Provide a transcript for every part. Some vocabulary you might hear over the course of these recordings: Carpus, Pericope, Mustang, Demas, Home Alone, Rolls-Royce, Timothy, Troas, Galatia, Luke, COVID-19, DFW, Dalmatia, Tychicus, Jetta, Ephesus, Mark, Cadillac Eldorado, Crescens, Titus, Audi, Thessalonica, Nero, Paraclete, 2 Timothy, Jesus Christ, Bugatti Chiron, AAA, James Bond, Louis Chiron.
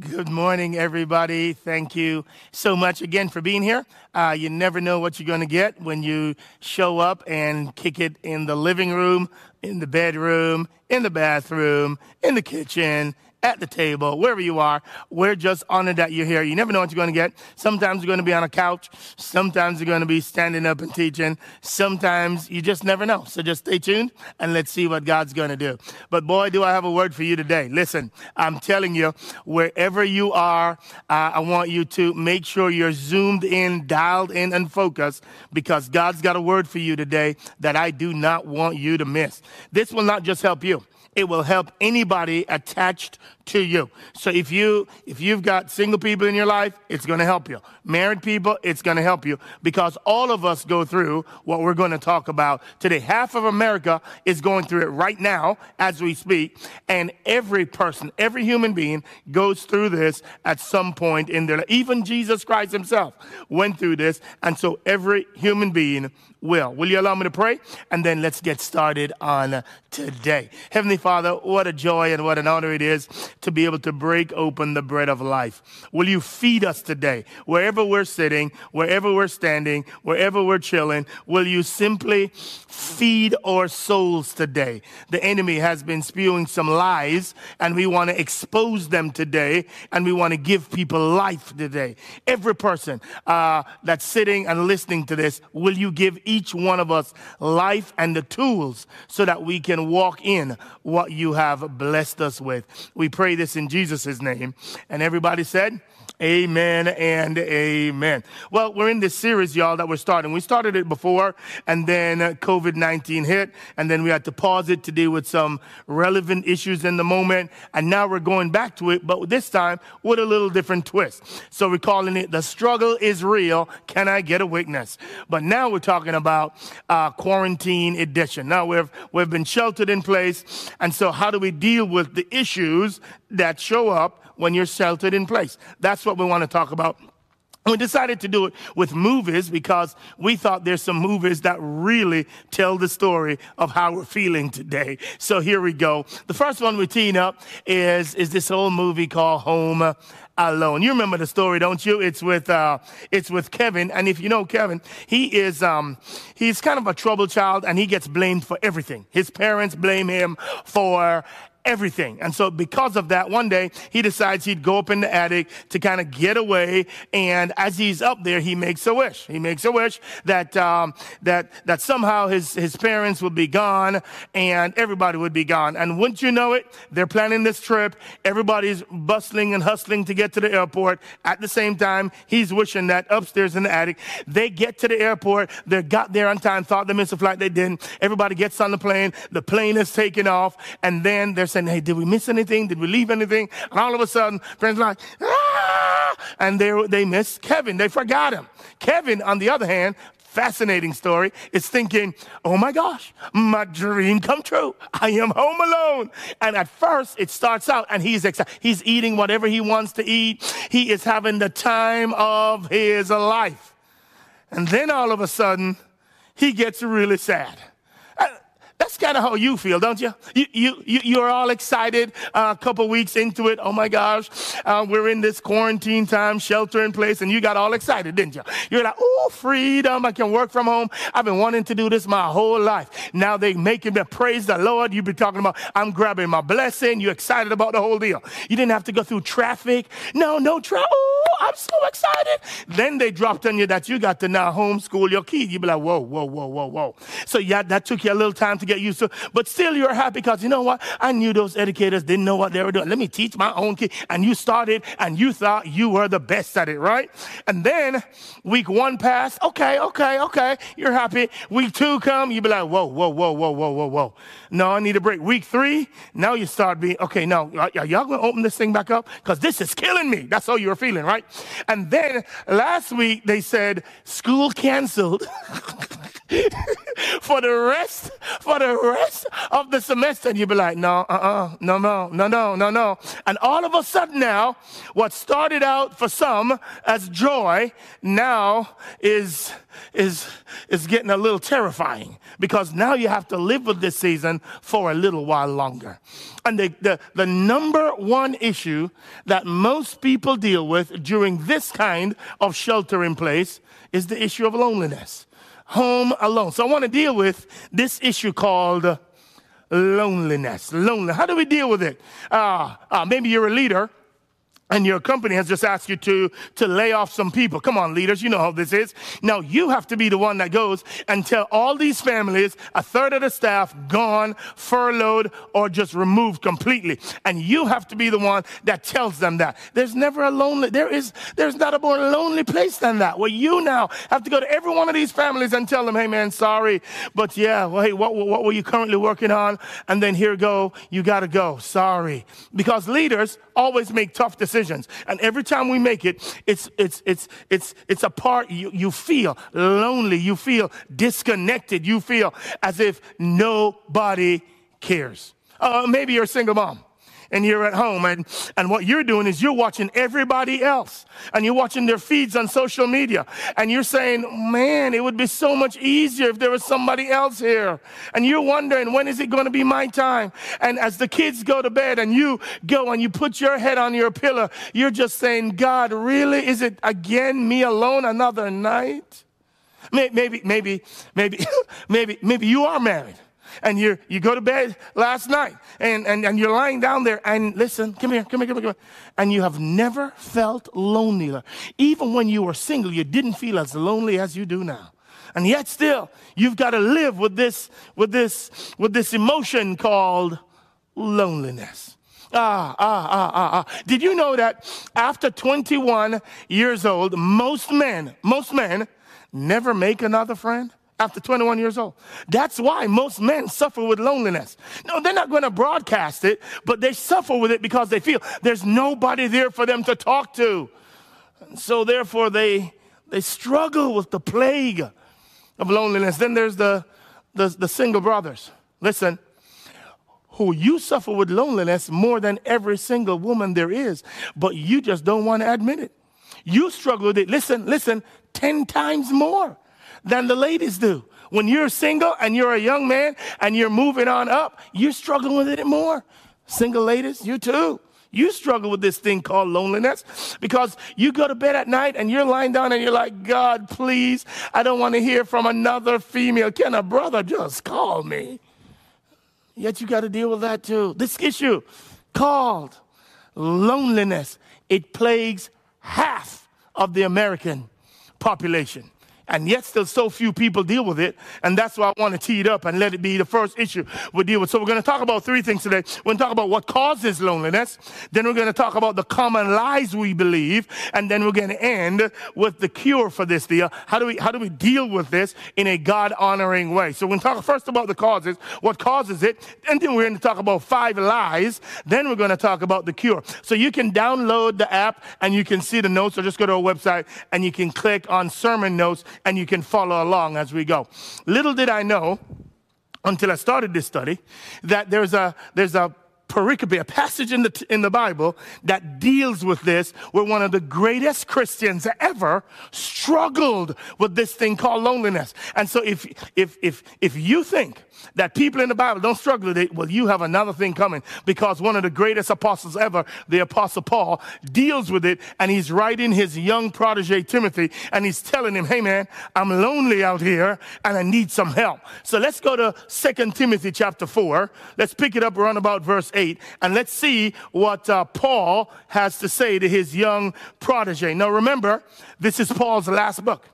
Good morning, everybody. Thank you so much again for being here. You never know what you're going to get when you show up and kick it in the living room, in the bedroom, in the bathroom, in the kitchen, at the table, wherever you are. We're just honored that you're here. You never know what you're going to get. Sometimes you're going to be on a couch. Sometimes you're going to be standing up and teaching. Sometimes you just never know. So just stay tuned and let's see what God's going to do. But boy, do I have a word for you today. Listen, I'm telling you, wherever you are, I want you to make sure you're zoomed in, dialed in, and focused, because God's got a word for you today that I do not want you to miss. This will not just help you. It will help anybody attached to you. So if you've got single people in your life, it's going to help you. Married people, it's going to help you, because all of us go through what we're going to talk about today. Half of America is going through it right now as we speak, and every person, every human being goes through this at some point in their life. Even Jesus Christ himself went through this, and so every human being will. Will you allow me to pray? And then let's get started on today. Heavenly Father, what a joy and what an honor it is to be able to break open the bread of life. Will you feed us today? Wherever we're sitting, wherever we're standing, wherever we're chilling, will you simply feed our souls today? The enemy has been spewing some lies, and we want to expose them today, and we want to give people life today. Every person that's sitting and listening to this, will you give each one of us life and the tools so that we can walk in what you have blessed us with? We pray this in Jesus' name. And everybody said, amen and amen. Well, we're in this series, y'all, that we're starting. We started it before, and then COVID-19 hit, and then we had to pause it to deal with some relevant issues in the moment, and now we're going back to it, but this time with a little different twist. So we're calling it, The Struggle is Real, Can I Get a Witness? But now we're talking about quarantine edition. Now we've been sheltered in place, and so how do we deal with the issues that show up when you're sheltered in place? That's what we want to talk about. We decided to do it with movies because we thought there's some movies that really tell the story of how we're feeling today. So here we go. The first one we're teeing up is this old movie called Home Alone. You remember the story, don't you? It's with Kevin, and if you know Kevin, he is he's kind of a troubled child, and he gets blamed for everything. His parents blame him for everything. And so because of that, one day he decides he'd go up in the attic to kind of get away. And as he's up there, he makes a wish. He makes a wish that that somehow his parents would be gone and everybody would be gone. And wouldn't you know it, they're planning this trip. Everybody's bustling and hustling to get to the airport. At the same time, he's wishing that upstairs in the attic. They get to the airport. They got there on time, thought they missed a flight. They didn't. Everybody gets on the plane. The plane is taking off. And then they're saying, hey, did we miss anything? Did we leave anything? And all of a sudden, friends are like, ah! And they miss Kevin. They forgot him. Kevin, on the other hand, fascinating story, is thinking, oh my gosh, my dream come true. I am home alone. And at first, it starts out, and he's excited. He's eating whatever he wants to eat. He is having the time of his life. And then all of a sudden, he gets really sad. That's kind of how you feel, don't you? You're all excited a couple weeks into it. Oh, my gosh, we're in this quarantine time, shelter in place, and you got all excited, didn't you? You're like, oh, freedom, I can work from home. I've been wanting to do this my whole life. Now they making me praise the Lord. You've been talking about, I'm grabbing my blessing. You're excited about the whole deal. You didn't have to go through traffic. No traffic. Oh, I'm so excited. Then they dropped on you that you got to now homeschool your kid. You be like, whoa. So yeah, that took you a little time to get used to, but still you're happy because you know what? I knew those educators didn't know what they were doing. Let me teach my own kid. And you started and you thought you were the best at it, right? And then week one passed. Okay. You're happy. Week two come. You be like, whoa. No, I need a break. Week three. Now you start being, okay, now are y'all going to open this thing back up? Because this is killing me. That's how you were feeling, right? And then last week they said school canceled. for the rest of the semester. And you'll be like, no. And all of a sudden now, what started out for some as joy now is getting a little terrifying, because now you have to live with this season for a little while longer. And the number one issue that most people deal with during this kind of shelter in place is the issue of loneliness. Home alone. So I want to deal with this issue called loneliness. How do we deal with it? Maybe you're a leader and your company has just asked you to lay off some people. Come on, leaders, you know how this is. Now, you have to be the one that goes and tell all these families, a third of the staff gone, furloughed, or just removed completely. And you have to be the one that tells them that. There's not a more lonely place than that, where you now have to go to every one of these families and tell them, hey, man, sorry, but yeah, well, hey, what were you currently working on? And then here go, you got to go, sorry. Because leaders always make tough decisions. And every time we make it, it's a part. You feel lonely, you feel disconnected, you feel as if nobody cares. Maybe you're a single mom and you're at home, and what you're doing is you're watching everybody else, and you're watching their feeds on social media, and you're saying, man, it would be so much easier if there was somebody else here. And you're wondering, when is it going to be my time? And as the kids go to bed and you go and you put your head on your pillow, you're just saying, God, really? Is it again me alone another night? Maybe you are married. And you go to bed last night, and you're lying down there, and listen, come here. And you have never felt lonelier. Even when you were single, you didn't feel as lonely as you do now. And yet still, you've got to live with this emotion called loneliness. Did you know that after 21 years old, most men never make another friend? After 21 years old. That's why most men suffer with loneliness. No, they're not going to broadcast it, but they suffer with it because they feel there's nobody there for them to talk to. And so therefore they struggle with the plague of loneliness. Then there's the single brothers. Listen, who you suffer with loneliness more than every single woman there is, but you just don't want to admit it. You struggle with it, listen, 10 times more than the ladies do. When you're single and you're a young man and you're moving on up, you're struggling with it more. Single ladies, you too. You struggle with this thing called loneliness, because you go to bed at night and you're lying down and you're like, God, please, I don't want to hear from another female. Can a brother just call me? Yet you got to deal with that too. This issue called loneliness, it plagues half of the American population. And yet still so few people deal with it. And that's why I want to tee it up and let it be the first issue we deal with. So we're going to talk about three things today. We're going to talk about what causes loneliness. Then we're going to talk about the common lies we believe. And then we're going to end with the cure for this deal. How do we deal with this in a God-honoring way? So we're going to talk first about the causes, what causes it. And then we're going to talk about 5 lies. Then we're going to talk about the cure. So you can download the app and you can see the notes, or just go to our website and you can click on sermon notes, and you can follow along as we go. Little did I know, until I started this study, that there's a pericope, a passage in the Bible that deals with this, where one of the greatest Christians ever struggled with this thing called loneliness. And so if you think that people in the Bible don't struggle with it, well, you have another thing coming, because one of the greatest apostles ever, the Apostle Paul, deals with it, and he's writing his young protege Timothy, and he's telling him, hey, man, I'm lonely out here, and I need some help. So let's go to 2 Timothy chapter 4. Let's pick it up around about verse 8, and let's see what Paul has to say to his young protege. Now, remember, this is Paul's last book.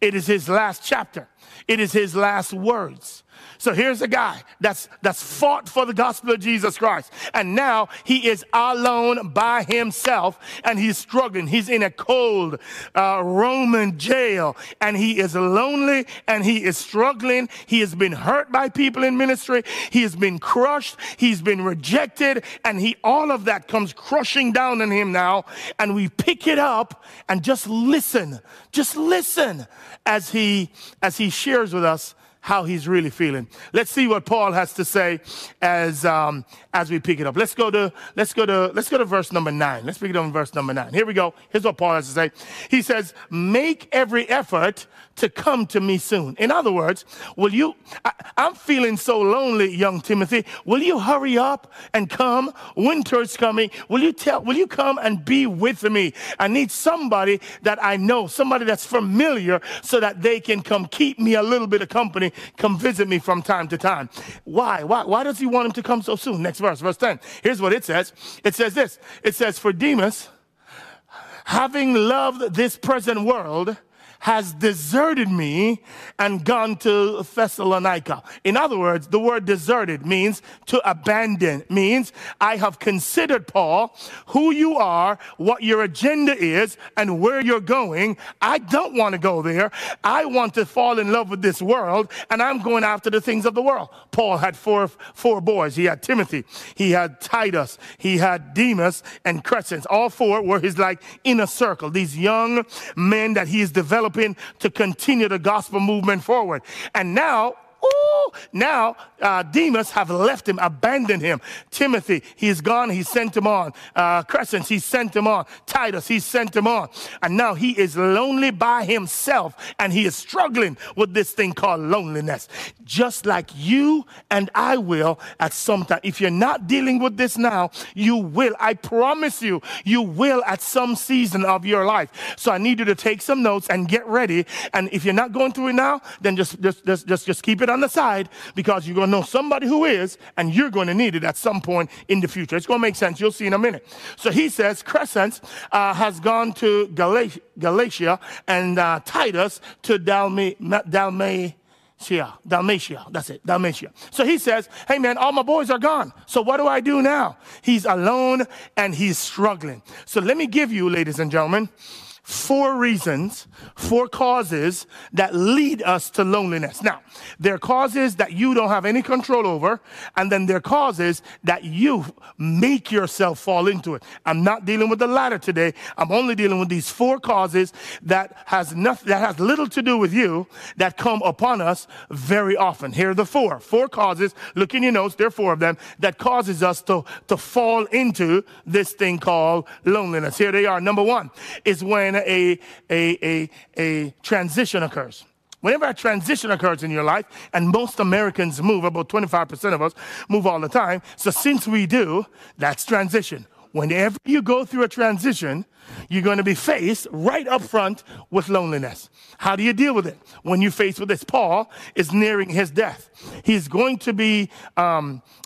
It is his last chapter. It is his last words. So here's a guy that's fought for the gospel of Jesus Christ. And now he is alone by himself, and he's struggling. He's in a cold Roman jail, and he is lonely, and he is struggling. He has been hurt by people in ministry. He has been crushed. He's been rejected. And all of that comes crushing down on him now. And we pick it up and just listen as he shares with us how he's really feeling. Let's see what Paul has to say as we pick it up. Let's go to verse number 9. Let's pick it up in verse number 9. Here we go. Here's what Paul has to say. He says, "Make every effort to come to me soon." In other words, I'm feeling so lonely, young Timothy. Will you hurry up and come? Winter's coming. Will you come and be with me? I need somebody that I know, somebody that's familiar, so that they can come keep me a little bit of company. Come visit me from time to time. Why does he want him to come so soon? Next verse, verse 10. Here's what it says. It says this. It says, "For Demas, having loved this present world, has deserted me and gone to Thessalonica." In other words, the word deserted means to abandon, means I have considered, Paul, who you are, what your agenda is, and where you're going. I don't want to go there. I want to fall in love with this world, and I'm going after the things of the world. Paul had four boys. He had Timothy, he had Titus, he had Demas, and Crescens. All four were his inner circle, these young men that he is developing to continue the gospel movement forward. And now Demas have left him, abandoned him. Timothy, he's gone, he sent him on. Crescens, he sent him on. Titus, he sent him on. And now he is lonely by himself, and he is struggling with this thing called loneliness. Just like you and I will at some time. If you're not dealing with this now, you will. I promise you, you will at some season of your life. So I need you to take some notes and get ready. And if you're not going through it now, then just keep it on the side, because you're going to know somebody who is, and you're going to need it at some point in the future. It's going to make sense. You'll see in a minute. So he says, Crescens has gone to Galatia and Titus to Dalmatia. That's it, Dalmatia. So he says, hey man, all my boys are gone. So what do I do now? He's alone and he's struggling. So let me give you, ladies and gentlemen, four reasons, four causes that lead us to loneliness. Now, there are causes that you don't have any control over, and then there are causes that you make yourself fall into it. I'm not dealing with the latter today. I'm only dealing with these four causes that has little to do with you, that come upon us very often. Here are the four causes. Look in your notes. There are four of them that causes us to fall into this thing called loneliness. Here they are. Number one is when a transition occurs. Whenever a transition occurs in your life, and most Americans move, about 25% of us move all the time. So since we do, that's transition. Whenever you go through a transition, you're going to be faced right up front with loneliness. How do you deal with it when you're faced with this? Paul is nearing his death. He's going to be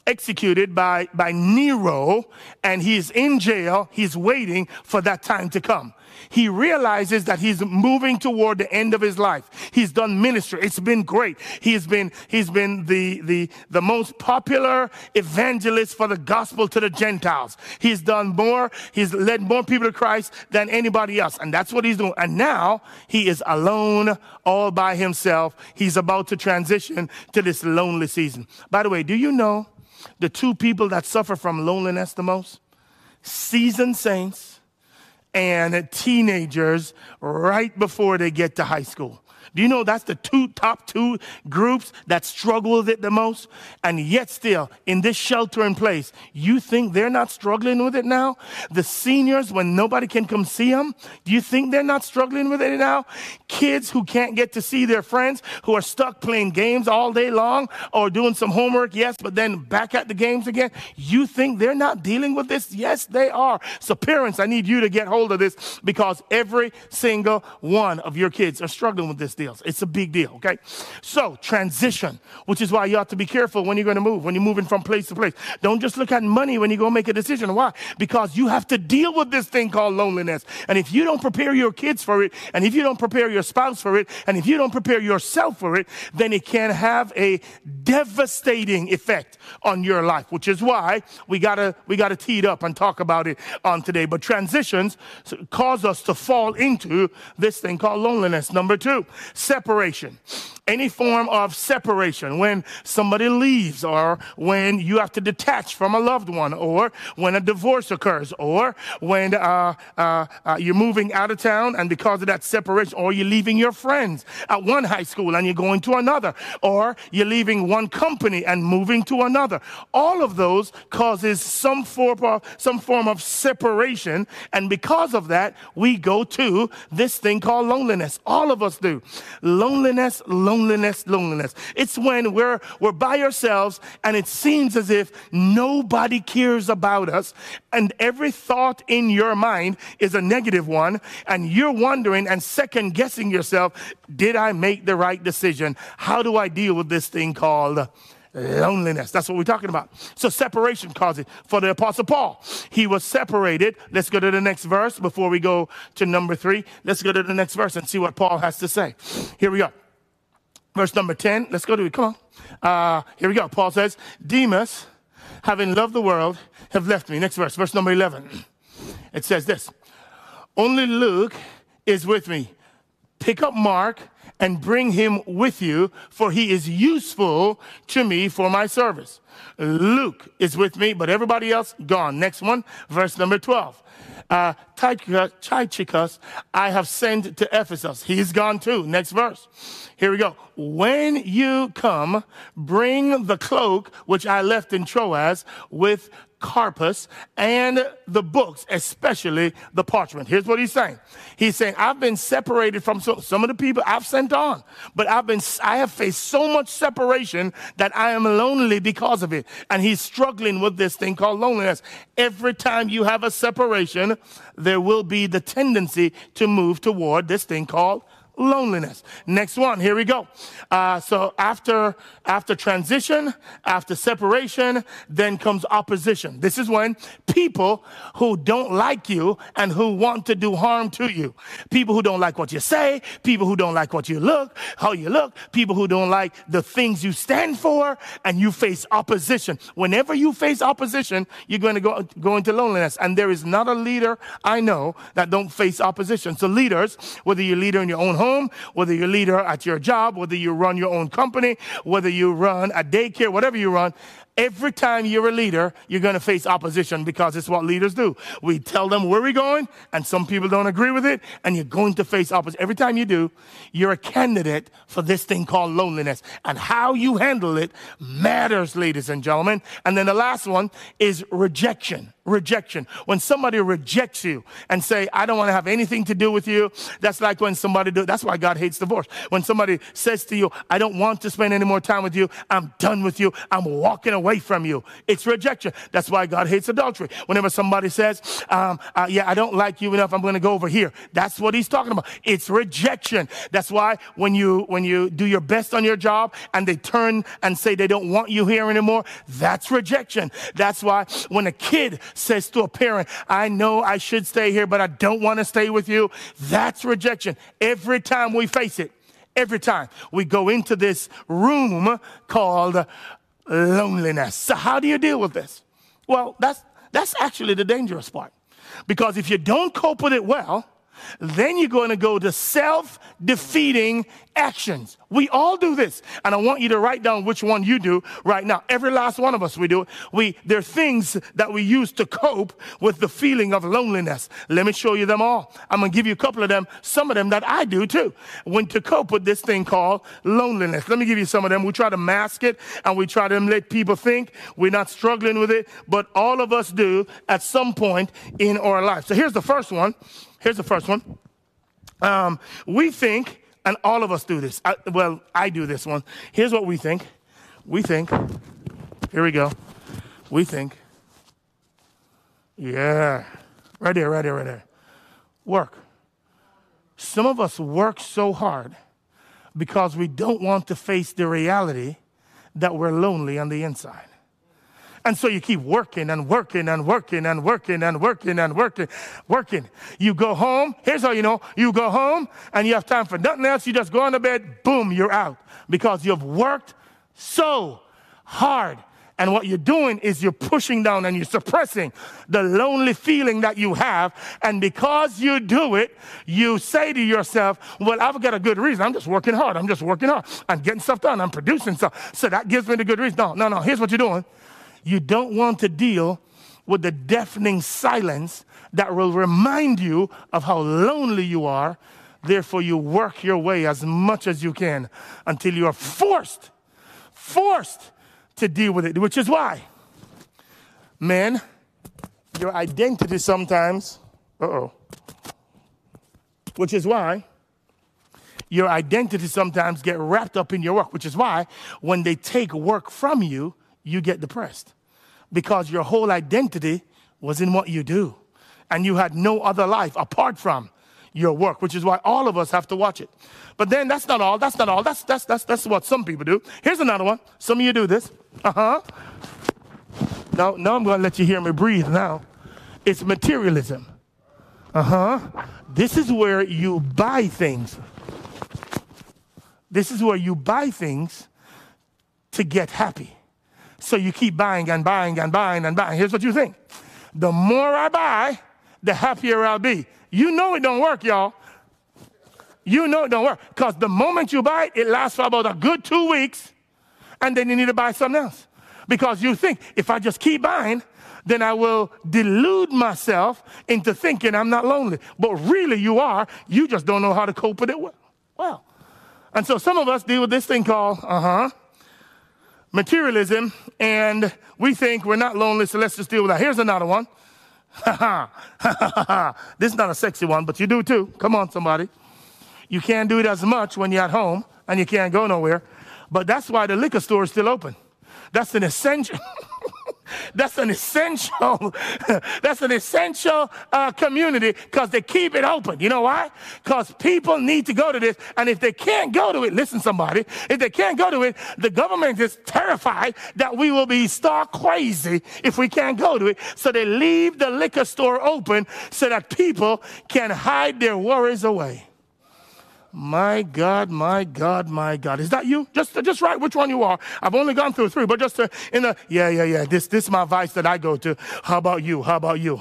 executed by Nero, and he's in jail. He's waiting for that time to come. He realizes that he's moving toward the end of his life. He's done ministry. It's been great. He's been the most popular evangelist for the gospel to the Gentiles. He's done more. He's led more people to Christ than anybody else. And that's what he's doing. And now he is alone all by himself. He's about to transition to this lonely season. By the way, do you know the two people that suffer from loneliness the most? Seasoned saints and teenagers right before they get to high school. Do you know that's the top two groups that struggle with it the most? And yet still, in this shelter in place, you think they're not struggling with it now? The seniors, when nobody can come see them, do you think they're not struggling with it now? Kids who can't get to see their friends, who are stuck playing games all day long or doing some homework, yes, but then back at the games again, you think they're not dealing with this? Yes, they are. So parents, I need you to get hold of this, because every single one of your kids are struggling with this deal. deals. It's a big deal, okay? So transition, which is why you ought to be careful when you're going to move, when you're moving from place to place. Don't just look at money when you go make a decision. Why? Because you have to deal with this thing called loneliness. And if you don't prepare your kids for it, and if you don't prepare your spouse for it, and if you don't prepare yourself for it, then it can have a devastating effect on your life, which is why we gotta tee it up and talk about it on today. But transitions cause us to fall into this thing called loneliness. Number two, separation. Any form of separation, when somebody leaves, or when you have to detach from a loved one, or when a divorce occurs, or when you're moving out of town, and because of that separation, or you're leaving your friends at one high school and you're going to another, or you're leaving one company and moving to another. All of those causes some form of separation, and because of that, we go to this thing called loneliness. All of us do. Loneliness. It's when we're by ourselves and it seems as if nobody cares about us, and every thought in your mind is a negative one, and you're wondering and second guessing yourself, did I make the right decision? How do I deal with this thing called loneliness? That's what we're talking about. So separation caused it. For the Apostle Paul, he was separated. Let's go to the next verse before we go to number three. Let's go to the next verse and see what Paul has to say. Here we go. Verse number 10. Let's go to it. Come on. Here we go. Paul says, Demas, having loved the world, have left me. Next verse. Verse number 11. It says this. Only Luke is with me. Pick up Mark and bring him with you, for he is useful to me for my service. Luke is with me, but everybody else gone. Next one, verse number 12. Tychicus, I have sent to Ephesus. He's gone too. Next verse. Here we go. When you come, bring the cloak which I left in Troas with Carpus, and the books, especially the parchment. Here's what he's saying. He's saying, I've been separated from some of the people I've sent on, but I have faced so much separation that I am lonely because of it. And he's struggling with this thing called loneliness. Every time you have a separation, there will be the tendency to move toward this thing called loneliness. Next one. Here we go. So after transition, after separation, then comes opposition. This is when people who don't like you and who want to do harm to you, people who don't like what you say, people who don't like how you look, people who don't like the things you stand for, and you face opposition. Whenever you face opposition, you're going to go into loneliness. And there is not a leader I know that don't face opposition. So leaders, whether you're a leader in your own home, whether you're a leader at your job, whether you run your own company, whether you run a daycare, whatever you run, every time you're a leader, you're going to face opposition, because it's what leaders do. We tell them where we're going, and some people don't agree with it, and you're going to face opposition. Every time you do, you're a candidate for this thing called loneliness. And how you handle it matters, ladies and gentlemen. And then the last one is rejection. Rejection. When somebody rejects you and say, I don't want to have anything to do with you, that's like when somebody that's why God hates divorce. When somebody says to you, I don't want to spend any more time with you, I'm done with you, I'm walking away from you. It's rejection. That's why God hates adultery. Whenever somebody says, I don't like you enough, I'm going to go over here. That's what he's talking about. It's rejection. That's why when you do your best on your job and they turn and say they don't want you here anymore, that's rejection. That's why when a kid says to a parent, I know I should stay here, but I don't want to stay with you, that's rejection. Every time we face it, every time we go into this room called loneliness. So how do you deal with this? Well, that's actually the dangerous part, because if you don't cope with it well, then you're going to go to self-defeating actions. We all do this. And I want you to write down which one you do right now. Every last one of us, we do it. There are things that we use to cope with the feeling of loneliness. Let me show you them all. I'm going to give you a couple of them, some of them that I do too, when to cope with this thing called loneliness. Let me give you some of them. We try to mask it, and we try to let people think we're not struggling with it, but all of us do at some point in our life. So here's the first one. We think, and all of us do this. I do this one. Here's what we think. We think. Yeah. Right there. Work. Some of us work so hard because we don't want to face the reality that we're lonely on the inside. And so you keep working and working and working and working and working and working. You go home. Here's how you know. You go home and you have time for nothing else. You just go on the bed. Boom, you're out because you've worked so hard. And what you're doing is you're pushing down and you're suppressing the lonely feeling that you have. And because you do it, you say to yourself, well, I've got a good reason. I'm just working hard. I'm just working hard. I'm getting stuff done. I'm producing stuff. So that gives me the good reason. No. Here's what you're doing. You don't want to deal with the deafening silence that will remind you of how lonely you are. Therefore, you work your way as much as you can until you are forced to deal with it, which is why, men, your identity sometimes, which is why your identity sometimes get wrapped up in your work, which is why when they take work from you, you get depressed because your whole identity was in what you do and you had no other life apart from your work, which is why all of us have to watch it. But then that's not all. That's what some people do. Here's another one. Some of you do this. Now I'm going to let you hear me breathe now. It's materialism. This is where you buy things. This is where you buy things to get happy. So you keep buying and buying and buying and buying. Here's what you think. The more I buy, the happier I'll be. You know it don't work, y'all. You know it don't work. Because the moment you buy it, it lasts for about a good 2 weeks. And then you need to buy something else. Because you think, if I just keep buying, then I will delude myself into thinking I'm not lonely. But really you are. You just don't know how to cope with it well. And so some of us deal with this thing called, materialism. And we think we're not lonely, so let's just deal with that. Here's another one. This is not a sexy one, but you do too. Come on, somebody. You can't do it as much when you're at home and you can't go nowhere. But that's why the liquor store is still open. That's an essential. That's an essential community because they keep it open. You know why? Because people need to go to this. And if they can't go to it, listen, somebody, if they can't go to it, the government is terrified that we will be stark crazy if we can't go to it. So they leave the liquor store open so that people can hide their worries away. My God, my God, my God. Is that you? Just write which one you are. I've only gone through three, but yeah. This is my vice that I go to. How about you? How about you?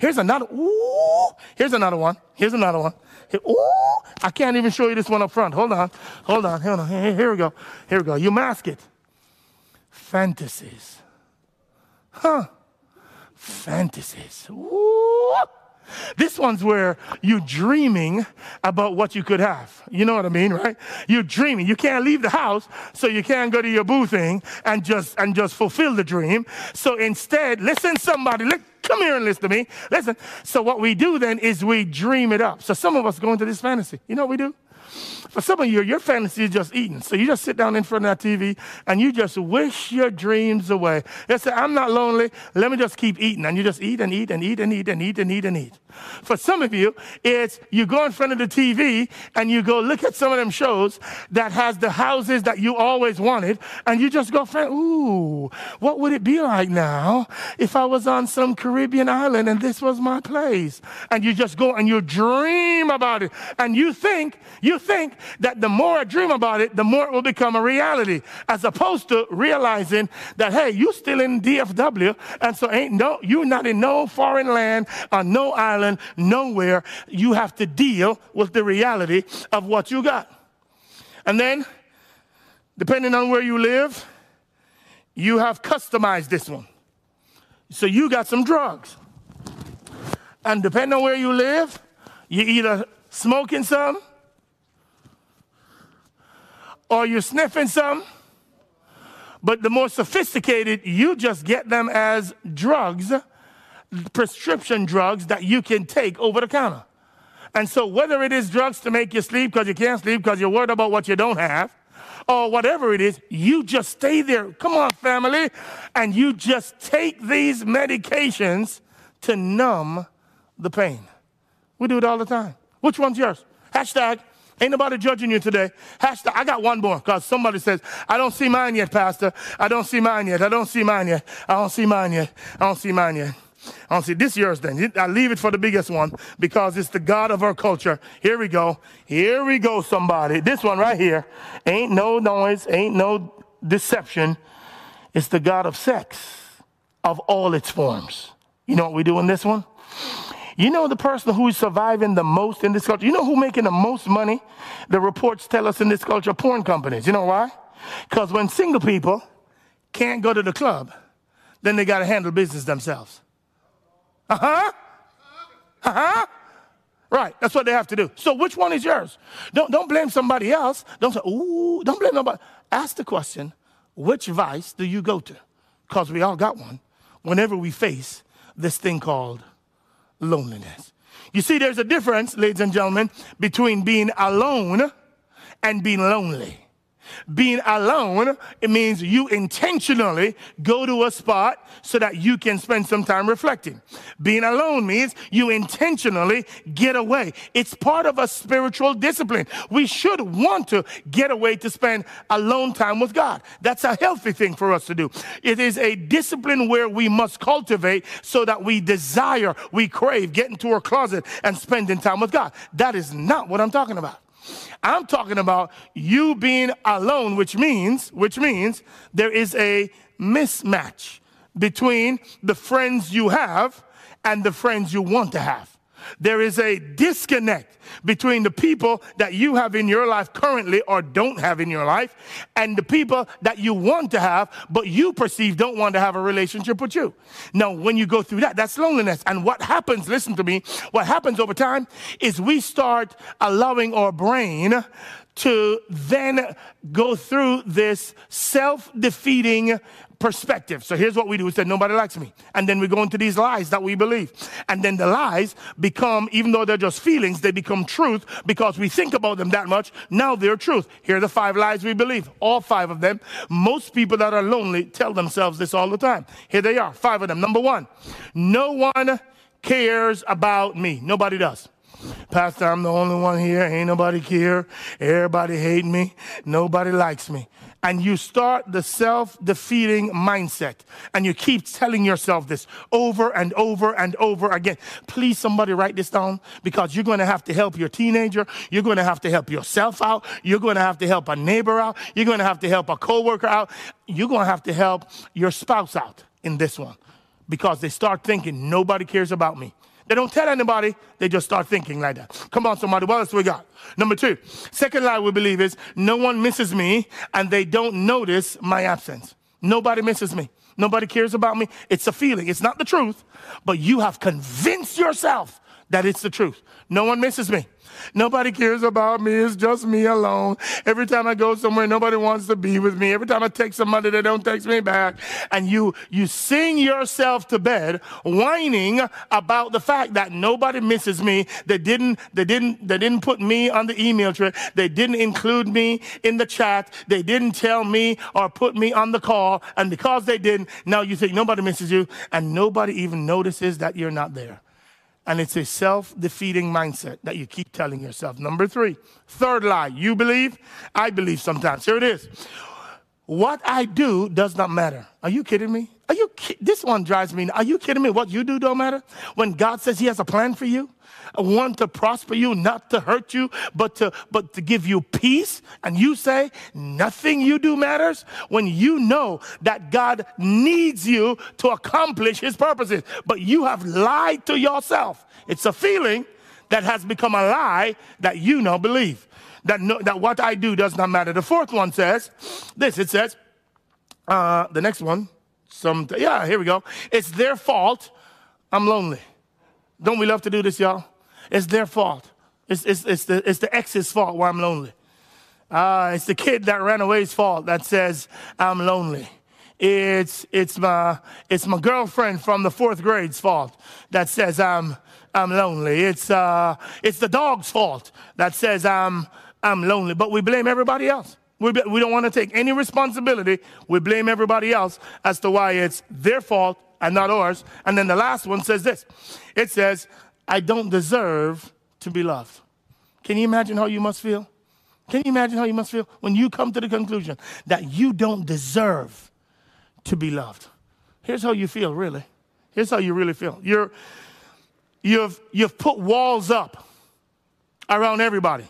Here's another one. Ooh, I can't even show you this one up front. Hold on. Here we go. You mask it. Fantasies. Fantasies. Ooh. This one's where you're dreaming about what you could have. You know what I mean, right? You're dreaming. You can't leave the house, so you can't go to your boo thing and just fulfill the dream. So instead, listen, somebody, come here and listen to me. Listen. So what we do then is we dream it up. So some of us go into this fantasy. You know what we do? For some of you, your fantasy is just eating. So you just sit down in front of that TV and you just wish your dreams away. You say, I'm not lonely. Let me just keep eating. And you just eat and eat and eat and eat and eat and eat and eat. For some of you, it's you go in front of the TV and you go look at some of them shows that has the houses that you always wanted. And you just go, ooh, what would it be like now if I was on some Caribbean island and this was my place? And you just go and you dream about it. And you think that the more I dream about it, the more it will become a reality, as opposed to realizing that, hey, you still in DFW, and so you're not in no foreign land or no island, nowhere. You have to deal with the reality of what you got. And then, depending on where you live, you have customized this one. So you got some drugs. And depending on where you live, you're either smoking some, or you're sniffing some, but the more sophisticated, you just get them as drugs, prescription drugs that you can take over the counter. And so whether it is drugs to make you sleep because you can't sleep because you're worried about what you don't have, or whatever it is, you just stay there. Come on, family. And you just take these medications to numb the pain. We do it all the time. Which one's yours? Hashtag Ain't nobody judging you today. Hashtag, I got one more, because somebody says, I don't see mine yet, Pastor. I don't see mine yet. I don't see mine yet. I don't see mine yet. I don't see mine yet. I don't see this yours then. I leave it for the biggest one because it's the God of our culture. Here we go. Here we go, somebody. This one right here. Ain't no noise. Ain't no deception. It's the God of sex of all its forms. You know what we do in this one? You know the person who is surviving the most in this culture? You know who making the most money? The reports tell us in this culture, porn companies. You know why? Because when single people can't go to the club, then they got to handle business themselves. Right, that's what they have to do. So which one is yours? Don't blame somebody else. Don't say, ooh, don't blame nobody. Ask the question, which vice do you go to? Because we all got one whenever we face this thing called loneliness. You see, there's a difference, ladies and gentlemen, between being alone and being lonely. Being alone, it means you intentionally go to a spot so that you can spend some time reflecting. Being alone means you intentionally get away. It's part of a spiritual discipline. We should want to get away to spend alone time with God. That's a healthy thing for us to do. It is a discipline where we must cultivate so that we desire, we crave, get into our closet and spending time with God. That is not what I'm talking about. I'm talking about you being alone, which means there is a mismatch between the friends you have and the friends you want to have. There is a disconnect between the people that you have in your life currently or don't have in your life and the people that you want to have but you perceive don't want to have a relationship with you. Now, when you go through that, that's loneliness. And what happens, listen to me, what happens over time is we start allowing our brain to then go through this self-defeating perspective. So here's what we do. We say, nobody likes me. And then we go into these lies that we believe. And then the lies become, even though they're just feelings, they become truth because we think about them that much. Now they're truth. Here are the 5 lies we believe. All 5 of them. Most people that are lonely tell themselves this all the time. Here they are. 5 of them. Number 1, no one cares about me. Nobody does. Pastor, I'm the only one here. Ain't nobody care. Everybody hate me. Nobody likes me. And you start the self-defeating mindset. And you keep telling yourself this over and over and over again. Please, somebody write this down because you're going to have to help your teenager. You're going to have to help yourself out. You're going to have to help a neighbor out. You're going to have to help a coworker out. You're going to have to help your spouse out in this one because they start thinking nobody cares about me. They don't tell anybody. They just start thinking like that. Come on, somebody. What else we got? Number 2. Second lie we believe is no one misses me and they don't notice my absence. Nobody misses me. Nobody cares about me. It's a feeling. It's not the truth, but you have convinced yourself that it's the truth. No one misses me. Nobody cares about me. It's just me alone. Every time I go somewhere, nobody wants to be with me. Every time I text somebody, they don't text me back. And you sing yourself to bed whining about the fact that nobody misses me. They didn't put me on the email thread. They didn't include me in the chat. They didn't tell me or put me on the call. And because they didn't, now you think nobody misses you and nobody even notices that you're not there. And it's a self-defeating mindset that you keep telling yourself. Number 3, third lie. You believe? I believe sometimes. Here it is. What I do does not matter. Are you kidding me? This one drives me. Are you kidding me? What you do don't matter? When God says he has a plan for you, one to prosper you, not to hurt you, but to give you peace, and you say nothing you do matters, when you know that God needs you to accomplish his purposes, but you have lied to yourself. It's a feeling that has become a lie that you now believe. That what I do does not matter. The fourth one says this. It says, the next one, here we go. It's their fault I'm lonely. Don't we love to do this, y'all? It's their fault. It's the ex's fault why I'm lonely. It's the kid that ran away's fault that says I'm lonely. It's my girlfriend from the 4th grade's fault that says I'm lonely. It's the dog's fault that says I'm lonely. But we blame everybody else. We don't want to take any responsibility. We blame everybody else as to why it's their fault and not ours. And then the last one says this. It says, I don't deserve to be loved. Can you imagine how you must feel? Can you imagine how you must feel when you come to the conclusion that you don't deserve to be loved? Here's how you feel, really. Here's how you really feel. You've put walls up around everybody.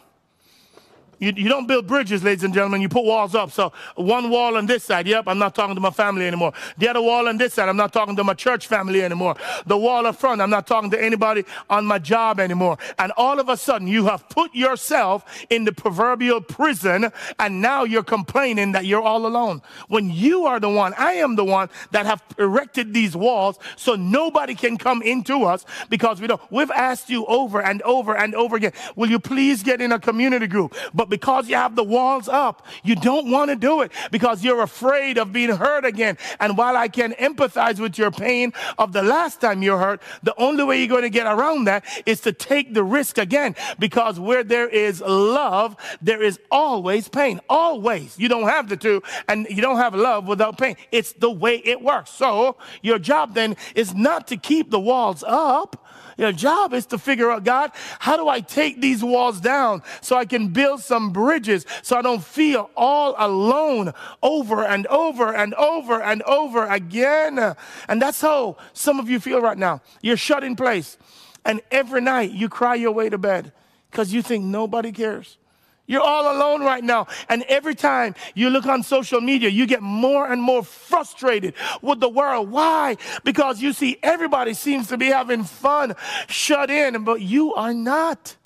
You don't build bridges, ladies and gentlemen. You put walls up. So one wall on this side, yep, I'm not talking to my family anymore. The other wall on this side, I'm not talking to my church family anymore. The wall up front, I'm not talking to anybody on my job anymore. And all of a sudden, you have put yourself in the proverbial prison, and now you're complaining that you're all alone. When you are the one, I am the one that have erected these walls so nobody can come into us because we've asked you over and over and over again, will you please get in a community group? But because you have the walls up, you don't want to do it because you're afraid of being hurt again. And while I can empathize with your pain of the last time you're hurt, the only way you're going to get around that is to take the risk again, because where there is love, there is always pain. Always. You don't have the two, and you don't have love without pain. It's the way it works. So your job then is not to keep the walls up. Your job is to figure out, God, how do I take these walls down so I can build some bridges so I don't feel all alone over and over and over and over again? And that's how some of you feel right now. You're shut in place. And every night you cry your way to bed because you think nobody cares. You're all alone right now. And every time you look on social media, you get more and more frustrated with the world. Why? Because you see everybody seems to be having fun, shut in, but you are not.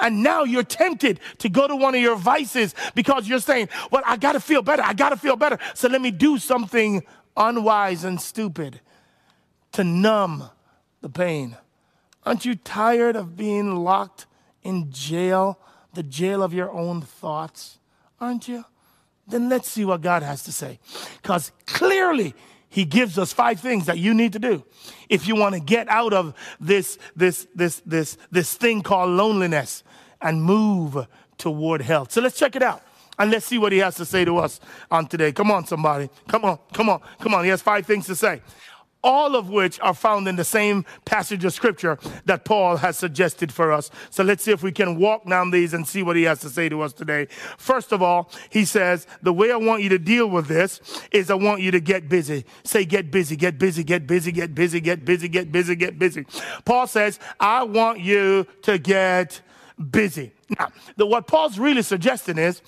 And now you're tempted to go to one of your vices because you're saying, well, I got to feel better. I got to feel better. So let me do something unwise and stupid to numb the pain. Aren't you tired of being locked in jail? The jail of your own thoughts, aren't you? Then let's see what God has to say. Because clearly he gives us 5 things that you need to do if you want to get out of this thing called loneliness and move toward health. So let's check it out and let's see what he has to say to us on today. Come on, somebody. Come on, come on, come on. He has 5 things to say, all of which are found in the same passage of scripture that Paul has suggested for us. So let's see if we can walk down these and see what he has to say to us today. First of all, he says, the way I want you to deal with this is I want you to get busy. Say, get busy, get busy, get busy, get busy, get busy, get busy, get busy. Paul says, I want you to get busy. Now, what Paul's really suggesting is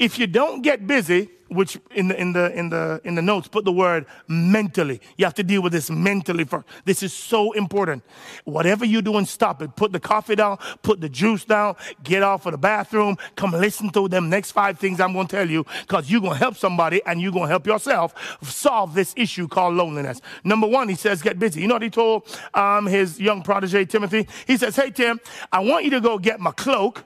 if you don't get busy, which in the notes put the word mentally. You have to deal with this mentally first. This is so important. Whatever you're doing, stop it. Put the coffee down, put the juice down, get off of the bathroom, come listen to them next 5 things I'm going to tell you, because you're going to help somebody and you're going to help yourself solve this issue called loneliness. Number 1, he says, get busy. You know what he told his young protege, Timothy? He says, hey, Tim, I want you to go get my cloak,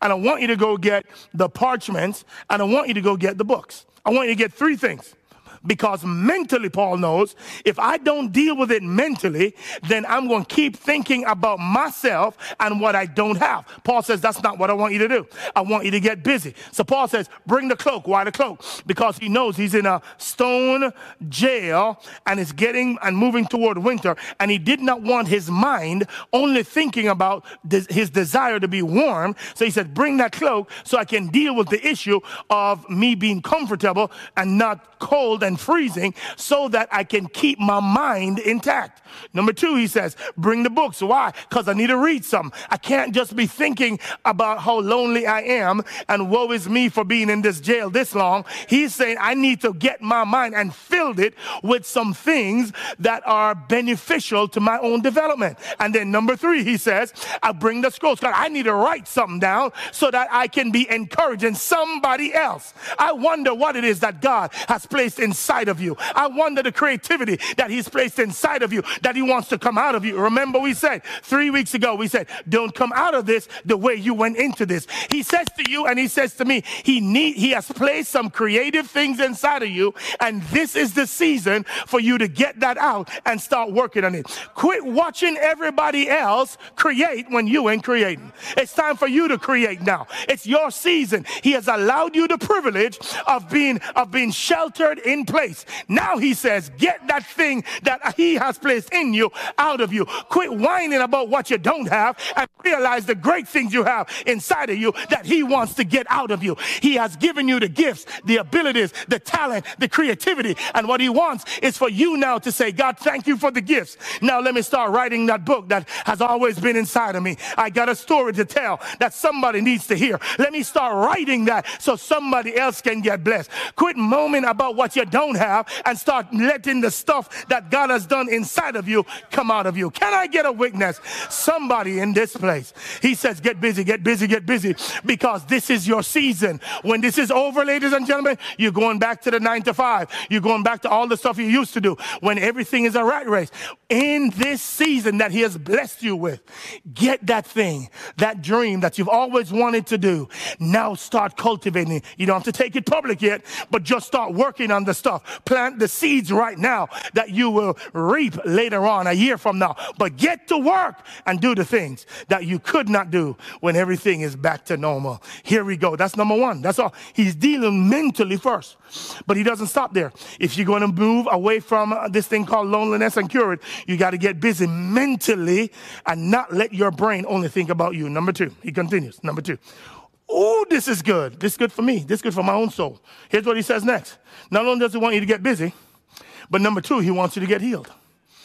and I want you to go get the parchments, and I want you to go get the books. I want you to get 3 things. Because mentally, Paul knows, if I don't deal with it mentally, then I'm going to keep thinking about myself and what I don't have. Paul says, that's not what I want you to do. I want you to get busy. So Paul says, bring the cloak. Why the cloak? Because he knows he's in a stone jail and is getting and moving toward winter. And he did not want his mind only thinking about his desire to be warm. So he said, bring that cloak so I can deal with the issue of me being comfortable and not cold and freezing, so that I can keep my mind intact. Number 2, he says, bring the books. Why? Because I need to read some. I can't just be thinking about how lonely I am and woe is me for being in this jail this long. He's saying I need to get my mind and filled it with some things that are beneficial to my own development. And then number 3, he says, I bring the scrolls. God, I need to write something down so that I can be encouraging somebody else. I wonder what it is that God has placed inside of you. I wonder the creativity that he's placed inside of you that he wants to come out of you. Remember we said 3 weeks ago, we said, don't come out of this the way you went into this. He says to you and he says to me, he has placed some creative things inside of you, and this is the season for you to get that out and start working on it. Quit watching everybody else create when you ain't creating. It's time for you to create now. It's your season. He has allowed you the privilege of being sheltered in place. Now he says, get that thing that he has placed in you out of you. Quit whining about what you don't have and realize the great things you have inside of you that he wants to get out of you. He has given you the gifts, the abilities, the talent, the creativity. And what he wants is for you now to say, God, thank you for the gifts. Now let me start writing that book that has always been inside of me. I got a story to tell that somebody needs to hear. Let me start writing that so somebody else can get blessed. Quit moaning about what you don't have and start letting the stuff that God has done inside of you come out of you. Can I get a witness? Somebody in this place. He says, get busy, get busy, get busy, because this is your season. When this is over, ladies and gentlemen, you're going back to the 9 to 5. You're going back to all the stuff you used to do when everything is a rat race. In this season that he has blessed you with, get that thing, that dream that you've always wanted to do. Now start cultivating it. You don't have to take it public yet, but just start working on the stuff. Plant the seeds right now that you will reap later on, a year from now. But get to work and do the things that you could not do when everything is back to normal. Here we go. That's number one. That's all. He's dealing mentally first, but he doesn't stop there. If you're going to move away from this thing called loneliness and cure it, you got to get busy mentally and not let your brain only think about you. Number two, he continues. Number two. Oh, this is good. This is good for me. This is good for my own soul. Here's what he says next. Not only does he want you to get busy, but number two, he wants you to get healed.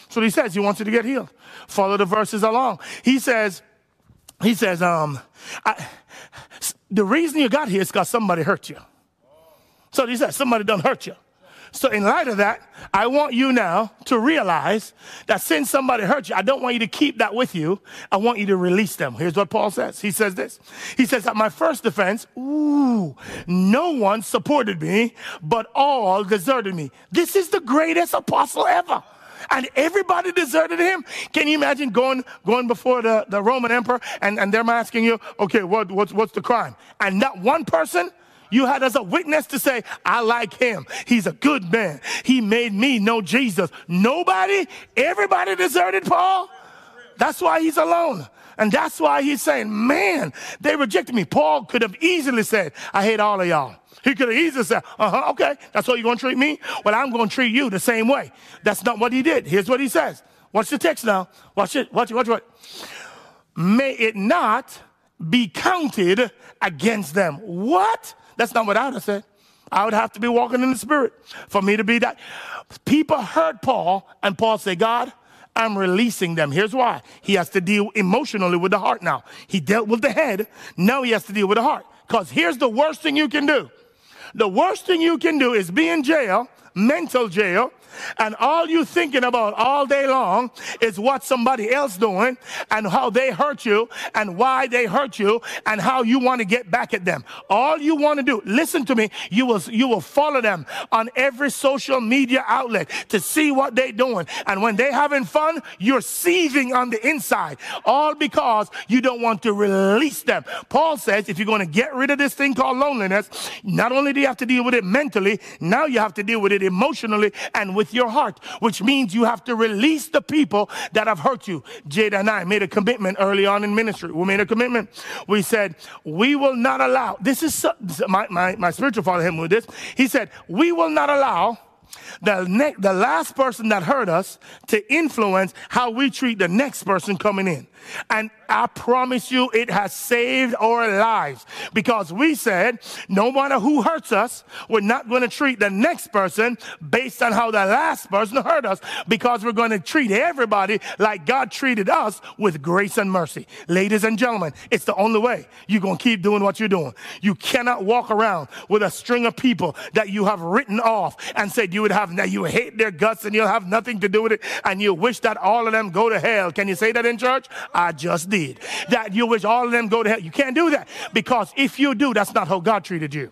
So he says he wants you to get healed. Follow the verses along. He says, the reason you got here is because somebody hurt you. So he says, somebody done hurt you. So in light of that, I want you now to realize that since somebody hurt you, I don't want you to keep that with you. I want you to release them. Here's what Paul says. He says this. He says, at my first defense, no one supported me, but all deserted me. This is the greatest apostle ever. And everybody deserted him. Can you imagine going before the Roman emperor and they're asking you, okay, what's the crime? And not one person you had as a witness to say, I like him. He's a good man. He made me know Jesus. Nobody, everybody deserted Paul. That's why he's alone. And that's why he's saying, man, they rejected me. Paul could have easily said, I hate all of y'all. He could have easily said, okay, that's how you're going to treat me? Well, I'm going to treat you the same way. That's not what he did. Here's what he says. Watch the text now. Watch it. Watch. May it not be counted against them. What? That's not what I would have said. I would have to be walking in the Spirit for me to be that. People heard Paul, and Paul said, God, I'm releasing them. Here's why. He has to deal emotionally with the heart now. He dealt with the head. Now he has to deal with the heart. Because here's the worst thing you can do. The worst thing you can do is be in jail, mental jail, and all you thinking about all day long is what somebody else doing and how they hurt you and why they hurt you and how you want to get back at them. All you want to do, listen to me, you will follow them on every social media outlet to see what they're doing. And when they're having fun, you're seething on the inside, all because you don't want to release them. Paul says, if you're going to get rid of this thing called loneliness, not only do you have to deal with it mentally, now you have to deal with it emotionally and with your heart, which means you have to release the people that have hurt you. Jada and I made a commitment early on in ministry. We made a commitment. We said, we will not allow, this is my spiritual father helped me with this. He said, we will not allow the last person that hurt us to influence how we treat the next person coming in. And I promise you, it has saved our lives, because we said, no matter who hurts us, we're not going to treat the next person based on how the last person hurt us, because we're going to treat everybody like God treated us, with grace and mercy. Ladies and gentlemen, it's the only way you're going to keep doing what you're doing. You cannot walk around with a string of people that you have written off and said you would hate their guts and you'll have nothing to do with it and you wish that all of them go to hell. Can you say that in church? I just did. That you wish all of them go to hell. You can't do that, because if you do, that's not how God treated you,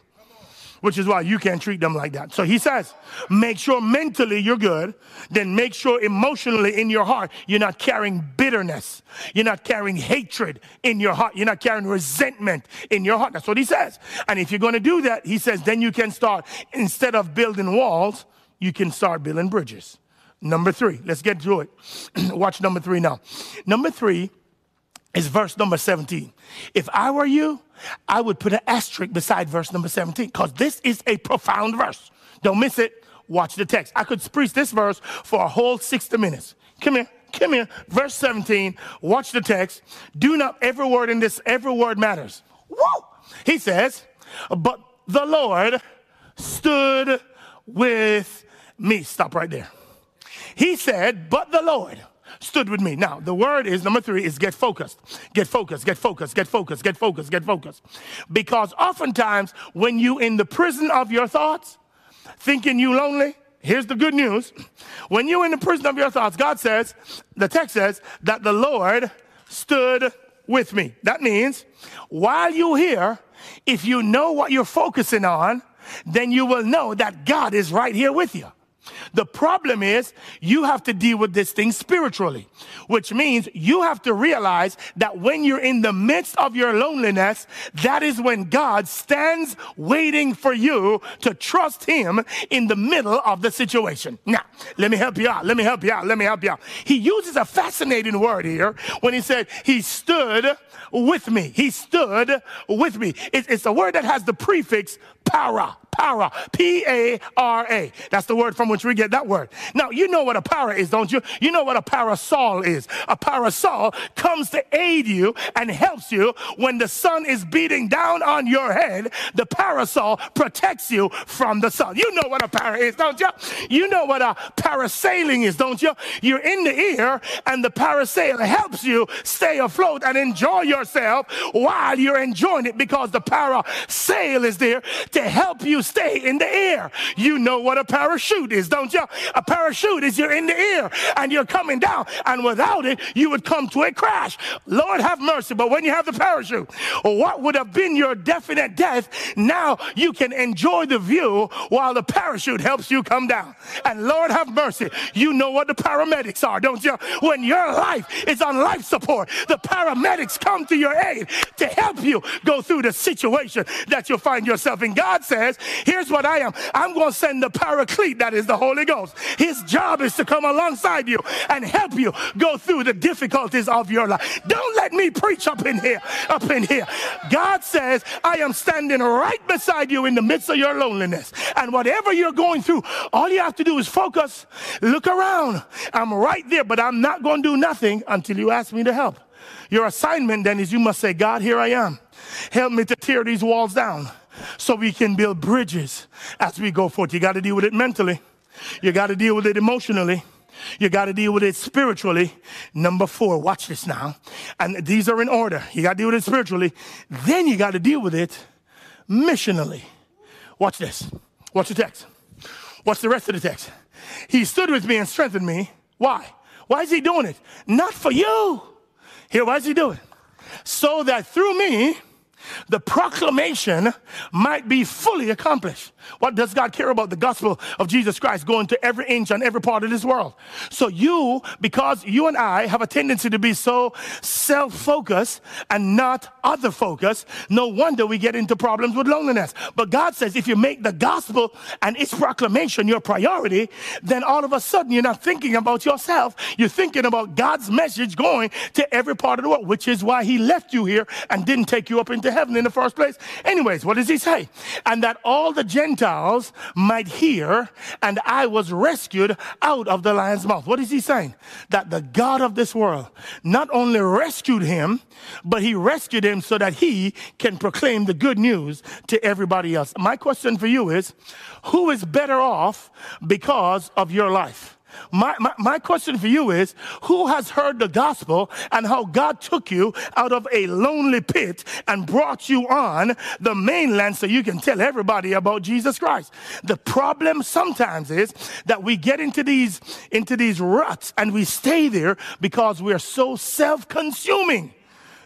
which is why you can't treat them like that. So he says, make sure mentally you're good, then make sure emotionally in your heart you're not carrying bitterness. You're not carrying hatred in your heart. You're not carrying resentment in your heart. That's what he says. And if you're going to do that, he says, then you can start, instead of building walls, you can start building bridges. Number three, let's get through it. Watch number three now. Number three is verse number 17. If I were you, I would put an asterisk beside verse number 17, because this is a profound verse. Don't miss it. Watch the text. I could preach this verse for a whole 60 minutes. Come here. Verse 17. Watch the text. Do not every word in this. Every word matters. Woo! He says, but the Lord stood with me. Stop right there. He said, but the Lord stood with me. Now, the word is, number three, is get focused. Get focused, get focused, get focused, get focused, get focused. Because oftentimes when you're in the prison of your thoughts, thinking you lonely, here's the good news. When you're in the prison of your thoughts, God says, the text says, that the Lord stood with me. That means while you're here, if you know what you're focusing on, then you will know that God is right here with you. The problem is you have to deal with this thing spiritually, which means you have to realize that when you're in the midst of your loneliness, that is when God stands waiting for you to trust him in the middle of the situation. Now, let me help you out. He uses a fascinating word here when he said he stood with me. He stood with me. It's a word that has the prefix para, P-A-R-A. That's the word from which we get that word. Now, you know what a para is, don't you? You know what a parasol is. A parasol comes to aid you and helps you when the sun is beating down on your head. The parasol protects you from the sun. You know what a para is, don't you? You know what a parasailing is, don't you? You're in the air and the parasail helps you stay afloat and enjoy yourself while you're enjoying it because the parasail is there to help you stay in the air. You know what a parachute is, don't you? A parachute is you're in the air and you're coming down, and without it, you would come to a crash. Lord have mercy, but when you have the parachute, what would have been your definite death, now you can enjoy the view while the parachute helps you come down. And Lord have mercy, you know what the paramedics are, don't you? When your life is on life support, the paramedics come to your aid to help you go through the situation that you find yourself in. God says, here's what I am. I'm going to send the paraclete, that is the Holy Ghost. His job is to come alongside you and help you go through the difficulties of your life. Don't let me preach up in here. God says, I am standing right beside you in the midst of your loneliness. And whatever you're going through, all you have to do is focus, look around. I'm right there, but I'm not going to do nothing until you ask me to help. Your assignment then is you must say, God, here I am. Help me to tear these walls down, so we can build bridges as we go forth. You got to deal with it mentally. You got to deal with it emotionally. You got to deal with it spiritually. Number four, watch this now. And these are in order. You got to deal with it spiritually. Then you got to deal with it missionally. Watch this. Watch the text. Watch the rest of the text. He stood with me and strengthened me. Why? Why is he doing it? Not for you. Here, why is he doing it? So that through me, the proclamation might be fully accomplished. What does God care about? The gospel of Jesus Christ going to every inch and every part of this world. So you, because you and I have a tendency to be so self-focused and not other-focused, no wonder we get into problems with loneliness. But God says if you make the gospel and its proclamation your priority, then all of a sudden you're not thinking about yourself. You're thinking about God's message going to every part of the world, which is why he left you here and didn't take you up into heaven in the first place. Anyways, what does he say? And that all the Gentiles might hear, and I was rescued out of the lion's mouth. What is he saying? That the God of this world not only rescued him, but he rescued him so that he can proclaim the good news to everybody else. My question for you is, who is better off because of your life? My question for you is, who has heard the gospel and how God took you out of a lonely pit and brought you on the mainland so you can tell everybody about Jesus Christ? The problem sometimes is that we get into these ruts and we stay there because we are so self-consuming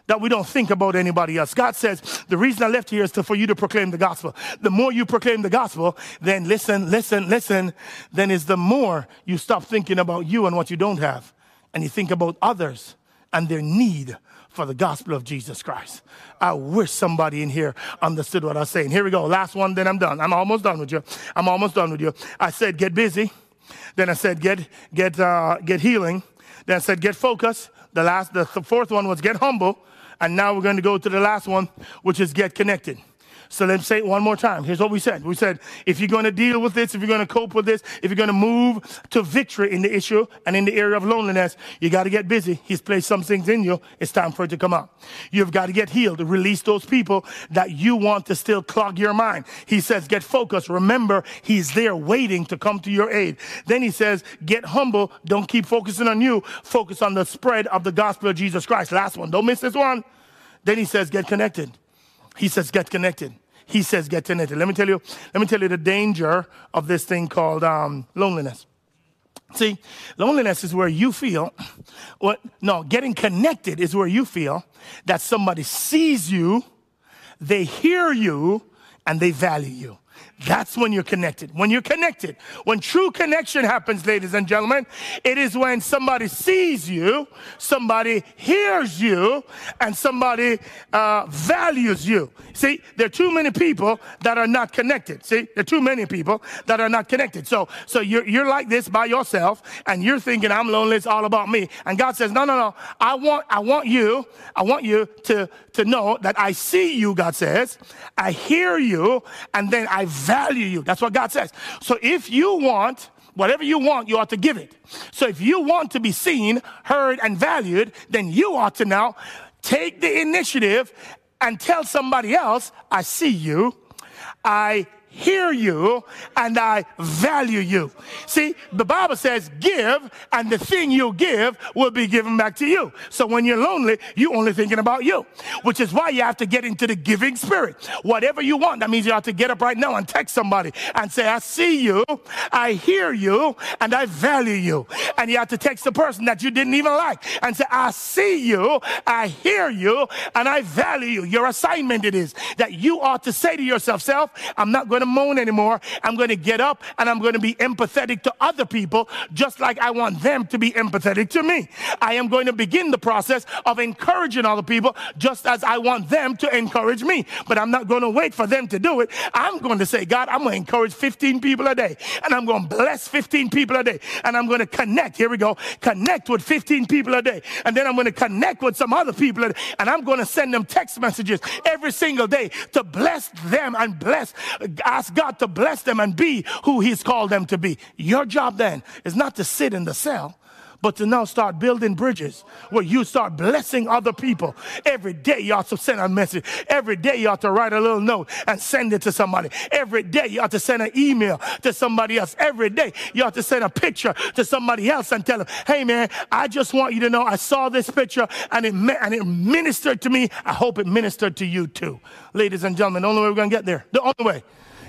that we don't think about anybody else. God says, the reason I left here is for you to proclaim the gospel. The more you proclaim the gospel, then listen, then is the more you stop thinking about you and what you don't have, and you think about others and their need for the gospel of Jesus Christ. I wish somebody in here understood what I was saying. Here we go, last one, then I'm done. I'm almost done with you. I said, get busy. Then I said, get healing. Then I said, get focused. The fourth one was get humble. And now we're going to go to the last one, which is get connected. So let's say it one more time. Here's what we said. We said, if you're going to deal with this, if you're going to cope with this, if you're going to move to victory in the issue and in the area of loneliness, you got to get busy. He's placed some things in you. It's time for it to come out. You've got to get healed. Release those people that you want to still clog your mind. He says, get focused. Remember, he's there waiting to come to your aid. Then he says, get humble. Don't keep focusing on you. Focus on the spread of the gospel of Jesus Christ. Last one. Don't miss this one. Then he says, get connected. He says, get connected. He says, get connected. Let me tell you the danger of this thing called loneliness. See, loneliness is where you feel, getting connected is where you feel that somebody sees you, they hear you, and they value you. That's when you're connected. When you're connected, when true connection happens, ladies and gentlemen, it is when somebody sees you, somebody hears you, and somebody values you. See, there are too many people that are not connected. So you're like this by yourself, and you're thinking, I'm lonely, it's all about me. And God says, no. I want you to know that I see you, God says, I hear you, and then I value you. That's what God says. So if you want, whatever you want, you ought to give it. So if you want to be seen, heard, and valued, then you ought to now take the initiative and tell somebody else, I see you, I hear you, and I value you. See, the Bible says give, and the thing you give will be given back to you. So when you're lonely, you're only thinking about you, which is why you have to get into the giving spirit. Whatever you want, that means you have to get up right now and text somebody and say, I see you, I hear you, and I value you. And you have to text the person that you didn't even like and say, I see you, I hear you, and I value you. Your assignment it is that you ought to say to yourself, self, I'm not going to moan anymore. I'm going to get up and I'm going to be empathetic to other people just like I want them to be empathetic to me. I am going to begin the process of encouraging other people just as I want them to encourage me. But I'm not going to wait for them to do it. I'm going to say, God, I'm going to encourage 15 people a day and I'm going to bless 15 people a day and I'm going to connect. Here we go. Connect with 15 people a day and then I'm going to connect with some other people and I'm going to send them text messages every single day to bless them and ask God to bless them and be who he's called them to be. Your job then is not to sit in the cell, but to now start building bridges where you start blessing other people. Every day you ought to send a message. Every day you ought to write a little note and send it to somebody. Every day you ought to send an email to somebody else. Every day you ought to send a picture to somebody else and tell them, hey man, I just want you to know I saw this picture and it ministered to me. I hope it ministered to you too. Ladies and gentlemen, the only way we're going to get there, the only way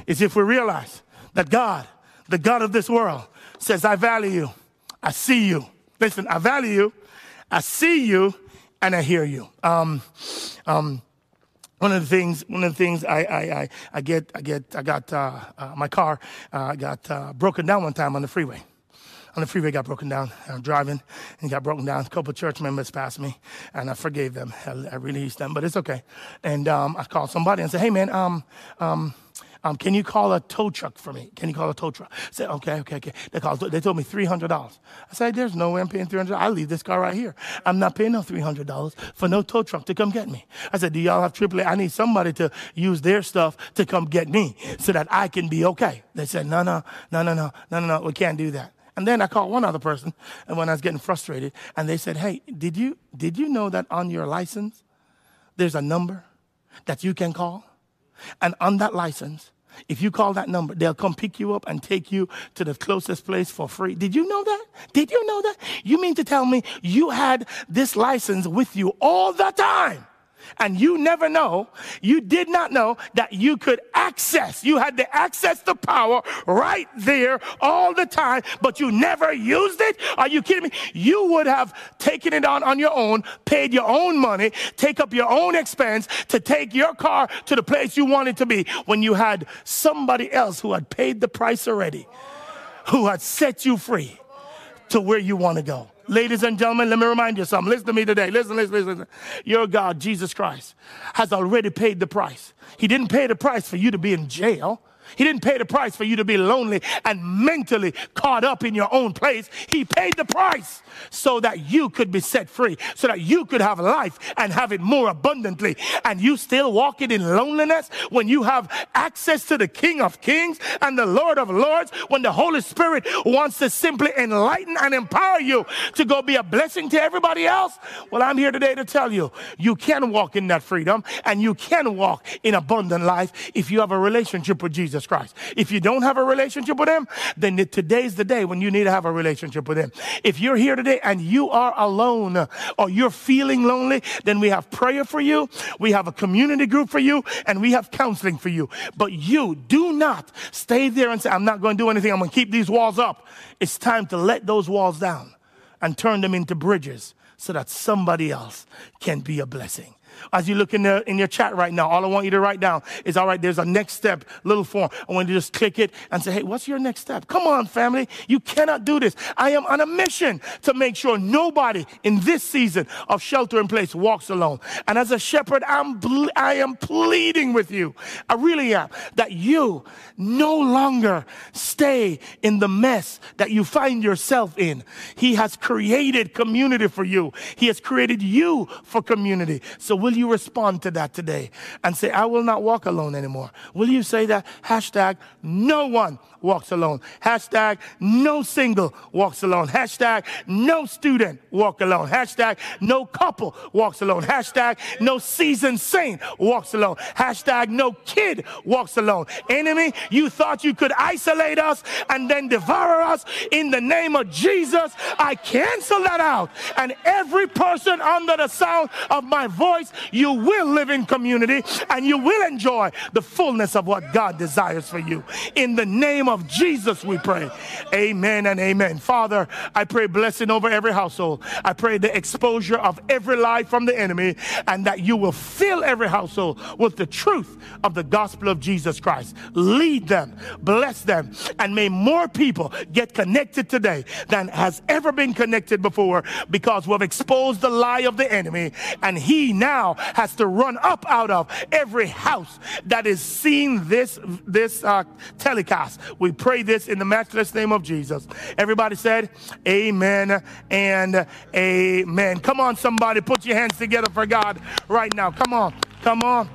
is if we realize that God, the God of this world, says, I value you, I see you. Listen, I value you, I see you, and I hear you. One of the things my car got broken down one time on the freeway. On the freeway got broken down. I'm driving and got broken down. A couple of church members passed me and I forgave them. I released them, but it's okay. And I called somebody and said, hey man, can you call a tow truck for me? Can you call a tow truck? I said, okay. They told me $300. I said, there's no way I'm paying $300. I leave this car right here. I'm not paying no $300 for no tow truck to come get me. I said, do y'all have AAA? I need somebody to use their stuff to come get me so that I can be okay. They said, no, we can't do that. And then I called one other person and when I was getting frustrated and they said, hey, did you know that on your license, there's a number that you can call? And on that license, if you call that number, they'll come pick you up and take you to the closest place for free. Did you know that? You mean to tell me you had this license with you all the time? And you did not know that you had the access to power right there all the time, but you never used it? Are you kidding me? You would have taken it on your own, paid your own money, take up your own expense to take your car to the place you wanted to be when you had somebody else who had paid the price already, who had set you free to where you want to go. Ladies and gentlemen, let me remind you something. Listen to me today. Listen. Your God, Jesus Christ, has already paid the price. He didn't pay the price for you to be in jail. He didn't pay the price for you to be lonely and mentally caught up in your own place. He paid the price so that you could be set free, so that you could have life and have it more abundantly. And you still walking in loneliness when you have access to the King of Kings and the Lord of Lords, when the Holy Spirit wants to simply enlighten and empower you to go be a blessing to everybody else. Well, I'm here today to tell you, you can walk in that freedom and you can walk in abundant life if you have a relationship with Jesus Christ. If you don't have a relationship with him, then today's the day when you need to have a relationship with him. If you're here today and you are alone or you're feeling lonely, then we have prayer for you. We have a community group for you and we have counseling for you. But you do not stay there and say, I'm not going to do anything. I'm going to keep these walls up. It's time to let those walls down and turn them into bridges so that somebody else can be a blessing. As you look in your chat right now, all I want you to write down is, all right, there's a next step, little form. I want you to just click it and say, hey, what's your next step? Come on, family. You cannot do this. I am on a mission to make sure nobody in this season of shelter in place walks alone. And as a shepherd, I am pleading with you. I really am. That you no longer stay in the mess that you find yourself in. He has created community for you. He has created you for community. So will you respond to that today and say, I will not walk alone anymore? Will you say that? Hashtag no one walks alone. Hashtag no single walks alone. Hashtag no student walks alone. Hashtag no couple walks alone. Hashtag no seasoned saint walks alone. Hashtag no kid walks alone. Enemy, you thought you could isolate us and then devour us. In the name of Jesus, I cancel that out. And every person under the sound of my voice, you will live in community and you will enjoy the fullness of what God desires for you. In the name of Jesus, we pray. Amen and amen. Father, I pray blessing over every household. I pray the exposure of every lie from the enemy, and that you will fill every household with the truth of the gospel of Jesus Christ. Lead them, bless them, and may more people get connected today than has ever been connected before, because we've exposed the lie of the enemy, and he now has to run up out of every house that is seeing this telecast. We pray this in the matchless name of Jesus. Everybody said, amen and amen. Come on, somebody, put your hands together for God right now. Come on, come on.